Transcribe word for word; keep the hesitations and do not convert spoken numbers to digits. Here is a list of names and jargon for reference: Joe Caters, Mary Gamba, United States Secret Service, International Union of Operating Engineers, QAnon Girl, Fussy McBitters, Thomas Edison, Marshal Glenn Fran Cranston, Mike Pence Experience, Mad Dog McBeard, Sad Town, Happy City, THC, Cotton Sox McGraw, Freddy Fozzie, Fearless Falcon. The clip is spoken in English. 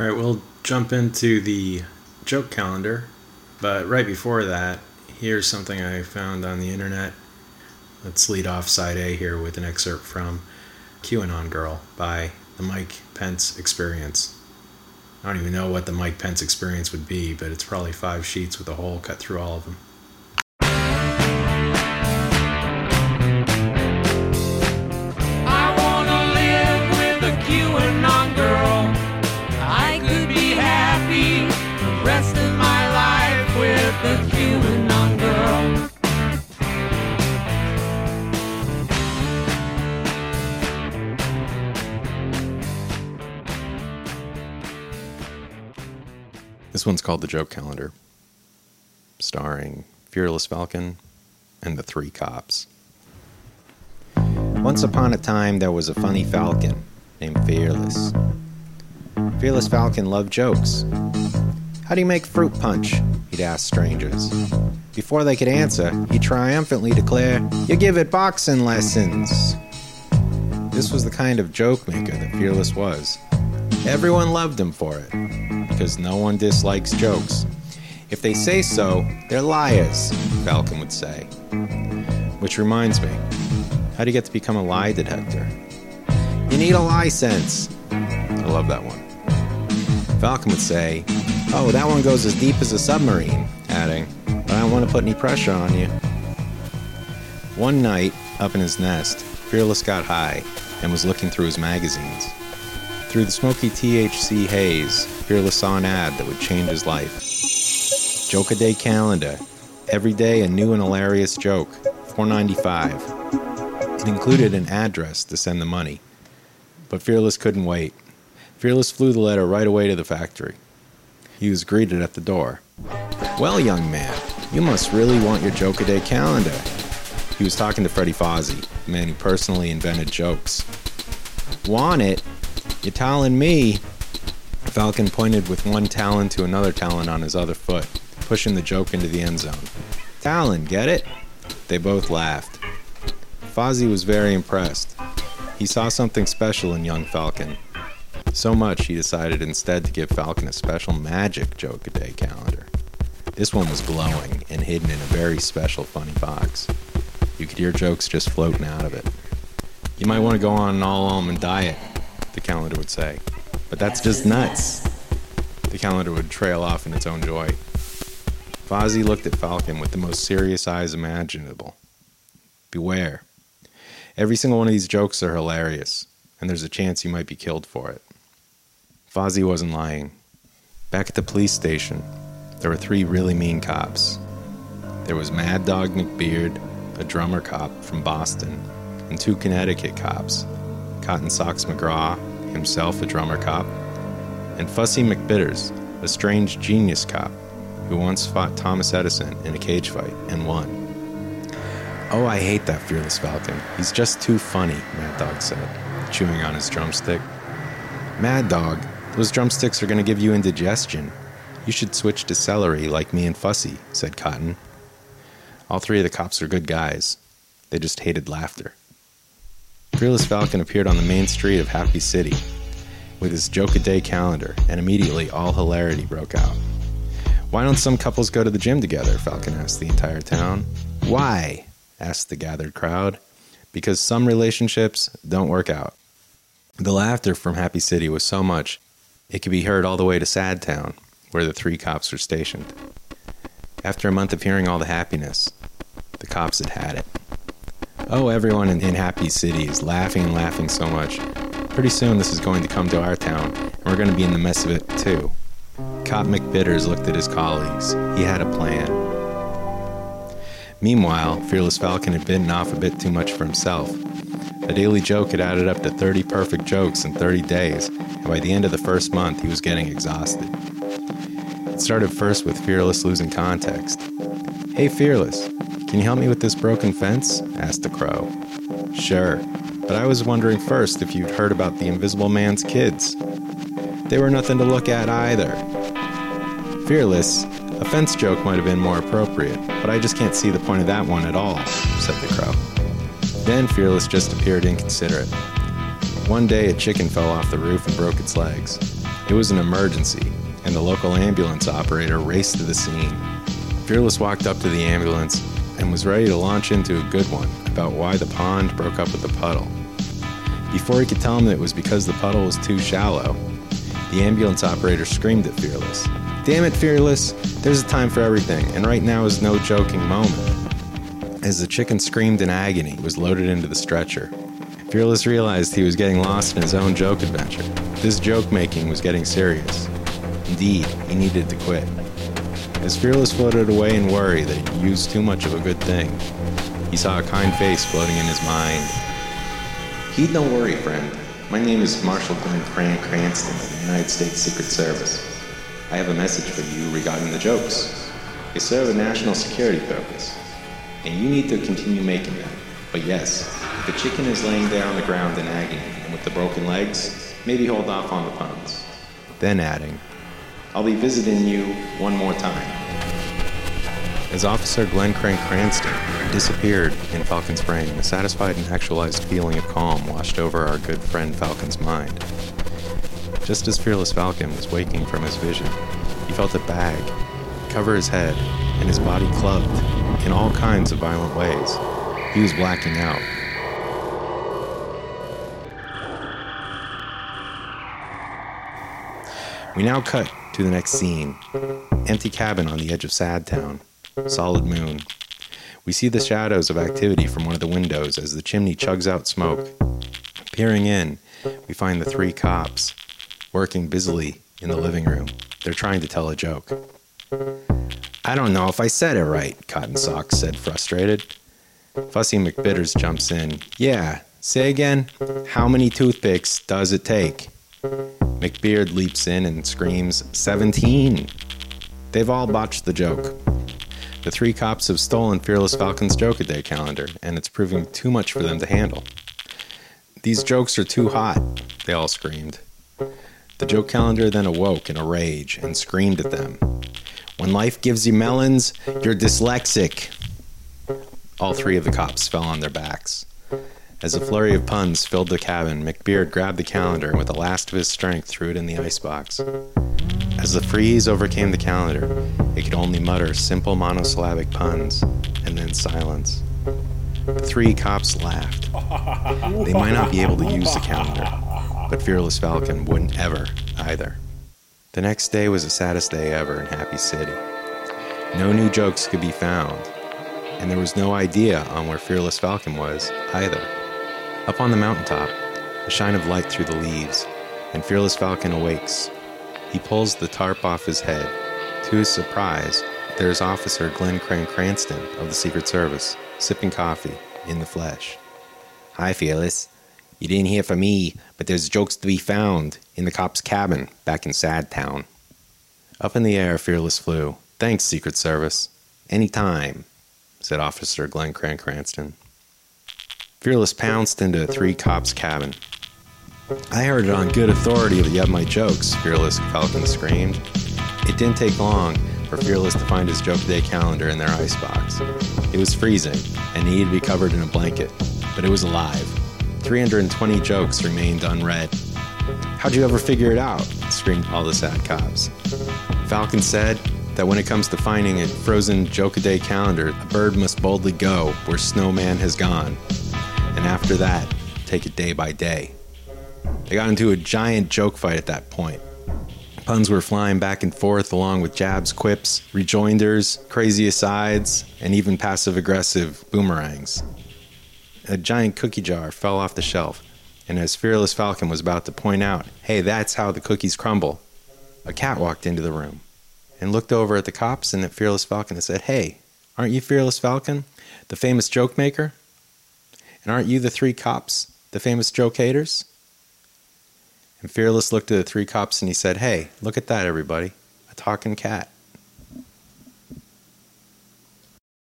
All right, we'll jump into the joke calendar, but right before that, here's something I found on the internet. Let's lead off side A here with an excerpt from QAnon Girl by the Mike Pence Experience. I don't even know what the Mike Pence Experience would be, but it's probably five sheets with a hole cut through all of them. This one's called The Joke Calendar, starring Fearless Falcon and the Three Cops. Once upon a time, there was a funny falcon named Fearless. Fearless Falcon loved jokes. How do you make fruit punch? He'd ask strangers. Before they could answer, he'd triumphantly declare, "You give it boxing lessons." This was the kind of joke maker that Fearless was. Everyone loved him for it, because no one dislikes jokes. If they say so, they're liars, Falcon would say. Which reminds me, how do you get to become a lie detector? You need a license. I love that one. Falcon would say, "Oh, that one goes as deep as a submarine," adding, "But I don't want to put any pressure on you." One night, up in his nest, Fearless got high and was looking through his magazines. Through the smoky T H C haze, Fearless saw an ad that would change his life. Joke-a-day calendar. Every day a new and hilarious joke. four dollars and ninety-five cents. It included an address to send the money. But Fearless couldn't wait. Fearless flew the letter right away to the factory. He was greeted at the door. "Well, young man, you must really want your joke-a-day calendar." He was talking to Freddy Fozzie, the man who personally invented jokes. "Want it? You're telling me?" Falcon pointed with one talon to another talon on his other foot, pushing the joke into the end zone. "Talon, get it?" They both laughed. Fozzie was very impressed. He saw something special in young Falcon. So much, he decided instead to give Falcon a special magic joke-a-day calendar. This one was glowing and hidden in a very special funny box. You could hear jokes just floating out of it. "You might want to go on an all-almond diet," the calendar would say. "But that's just nuts." The calendar would trail off in its own joy. Fozzie looked at Falcon with the most serious eyes imaginable. Beware. Every single one of these jokes are hilarious, and there's a chance you might be killed for it. Fozzie wasn't lying. Back at the police station, there were three really mean cops. There was Mad Dog McBeard, a drummer cop from Boston, and two Connecticut cops, Cotton Sox McGraw, himself a drummer cop, and Fussy McBitters, a strange genius cop who once fought Thomas Edison in a cage fight and won. "Oh, I hate that Fearless Falcon. He's just too funny," Mad Dog said, chewing on his drumstick. "Mad Dog, those drumsticks are going to give you indigestion. You should switch to celery like me and Fussy," said Cotton. All three of the cops are good guys. They just hated laughter. Fearless Falcon appeared on the main street of Happy City with his joke-a-day calendar, and immediately all hilarity broke out. "Why don't some couples go to the gym together?" Falcon asked the entire town. "Why?" asked the gathered crowd. "Because some relationships don't work out." The laughter from Happy City was so much, it could be heard all the way to Sad Town, where the three cops were stationed. After a month of hearing all the happiness, the cops had had it. "Oh, everyone in, in Happy City is laughing and laughing so much. Pretty soon this is going to come to our town, and we're going to be in the mess of it, too." Cop McBitters looked at his colleagues. He had a plan. Meanwhile, Fearless Falcon had bitten off a bit too much for himself. A daily joke had added up to thirty perfect jokes in thirty days, and by the end of the first month, he was getting exhausted. It started first with Fearless losing context. "Hey, Fearless. Can you help me with this broken fence?" asked the crow. "Sure, but I was wondering first if you'd heard about the Invisible Man's kids. They were nothing to look at either." "Fearless, a fence joke might have been more appropriate, but I just can't see the point of that one at all," said the crow. Then Fearless just appeared inconsiderate. One day a chicken fell off the roof and broke its legs. It was an emergency, and the local ambulance operator raced to the scene. Fearless walked up to the ambulance and was ready to launch into a good one about why the pond broke up with the puddle. Before he could tell him that it was because the puddle was too shallow, the ambulance operator screamed at Fearless, "Damn it, Fearless, there's a time for everything, and right now is no joking moment." As the chicken screamed in agony, was loaded into the stretcher. Fearless realized he was getting lost in his own joke adventure. This joke-making was getting serious. Indeed, he needed to quit. As Fearless floated away in worry that he'd used too much of a good thing, he saw a kind face floating in his mind. "Heed no worry, friend. My name is Marshal Glenn Fran Cranston of the United States Secret Service. I have a message for you regarding the jokes. They serve a national security purpose, and you need to continue making them. But yes, if the chicken is laying there on the ground in agony and with the broken legs, maybe hold off on the puns." Then adding, "I'll be visiting you one more time." As Officer Glenn Crank Cranston disappeared in Falcon Spring, a satisfied and actualized feeling of calm washed over our good friend Falcon's mind. Just as Fearless Falcon was waking from his vision, he felt a bag cover his head and his body clubbed in all kinds of violent ways. He was blacking out. We now cut to the next scene. Empty cabin on the edge of Sad Town. Solid moon. We see the shadows of activity from one of the windows as the chimney chugs out smoke. Peering in, we find the three cops working busily in the living room. They're trying to tell a joke. "I don't know if I said it right," Cotton Sox said, frustrated. Fussy McBitters jumps in. "Yeah, say again, how many toothpicks does it take?" McBeard leaps in and screams, seventeen. They've all botched the joke. The three cops have stolen Fearless Falcon's joke-a-day calendar, and it's proving too much for them to handle. "These jokes are too hot," they all screamed. The joke calendar then awoke in a rage and screamed at them. "When life gives you melons, you're dyslexic." All three of the cops fell on their backs. As a flurry of puns filled the cabin, McBeard grabbed the calendar and with the last of his strength threw it in the icebox. As the freeze overcame the calendar, it could only mutter simple monosyllabic puns, and then silence. The three cops laughed. They might not be able to use the calendar, but Fearless Falcon wouldn't ever either. The next day was the saddest day ever in Happy City. No new jokes could be found, and there was no idea on where Fearless Falcon was either. Up on the mountaintop, a shine of light through the leaves, and Fearless Falcon awakes. He pulls the tarp off his head. To his surprise, there is Officer Glenn Cran Cranston of the Secret Service, sipping coffee in the flesh. "Hi, Fearless. You didn't hear from me, but there's jokes to be found in the cop's cabin back in Sad Town." Up in the air, Fearless flew. "Thanks, Secret Service. Anytime," said Officer Glenn Cran Cranston. Fearless pounced into three cops' cabin. "I heard it on good authority that you have my jokes," Fearless Falcon screamed. It didn't take long for Fearless to find his joke day calendar in their icebox. It was freezing and needed to be covered in a blanket, but it was alive. three hundred twenty jokes remained unread. "How'd you ever figure it out?" screamed all the sad cops. Falcon said that when it comes to finding a frozen joke-a-day calendar, a bird must boldly go where snowman has gone, and after that, take it day by day. They got into a giant joke fight at that point. Puns were flying back and forth along with jabs, quips, rejoinders, crazy asides, and even passive-aggressive boomerangs. A giant cookie jar fell off the shelf, and as Fearless Falcon was about to point out, "Hey, that's how the cookies crumble," a cat walked into the room and looked over at the cops and at Fearless Falcon and said, "Hey, aren't you Fearless Falcon, the famous joke maker? And aren't you the three cops, the famous Joe Caters?" And Fearless looked at the three cops and he said, "Hey, look at that, everybody, a talking cat."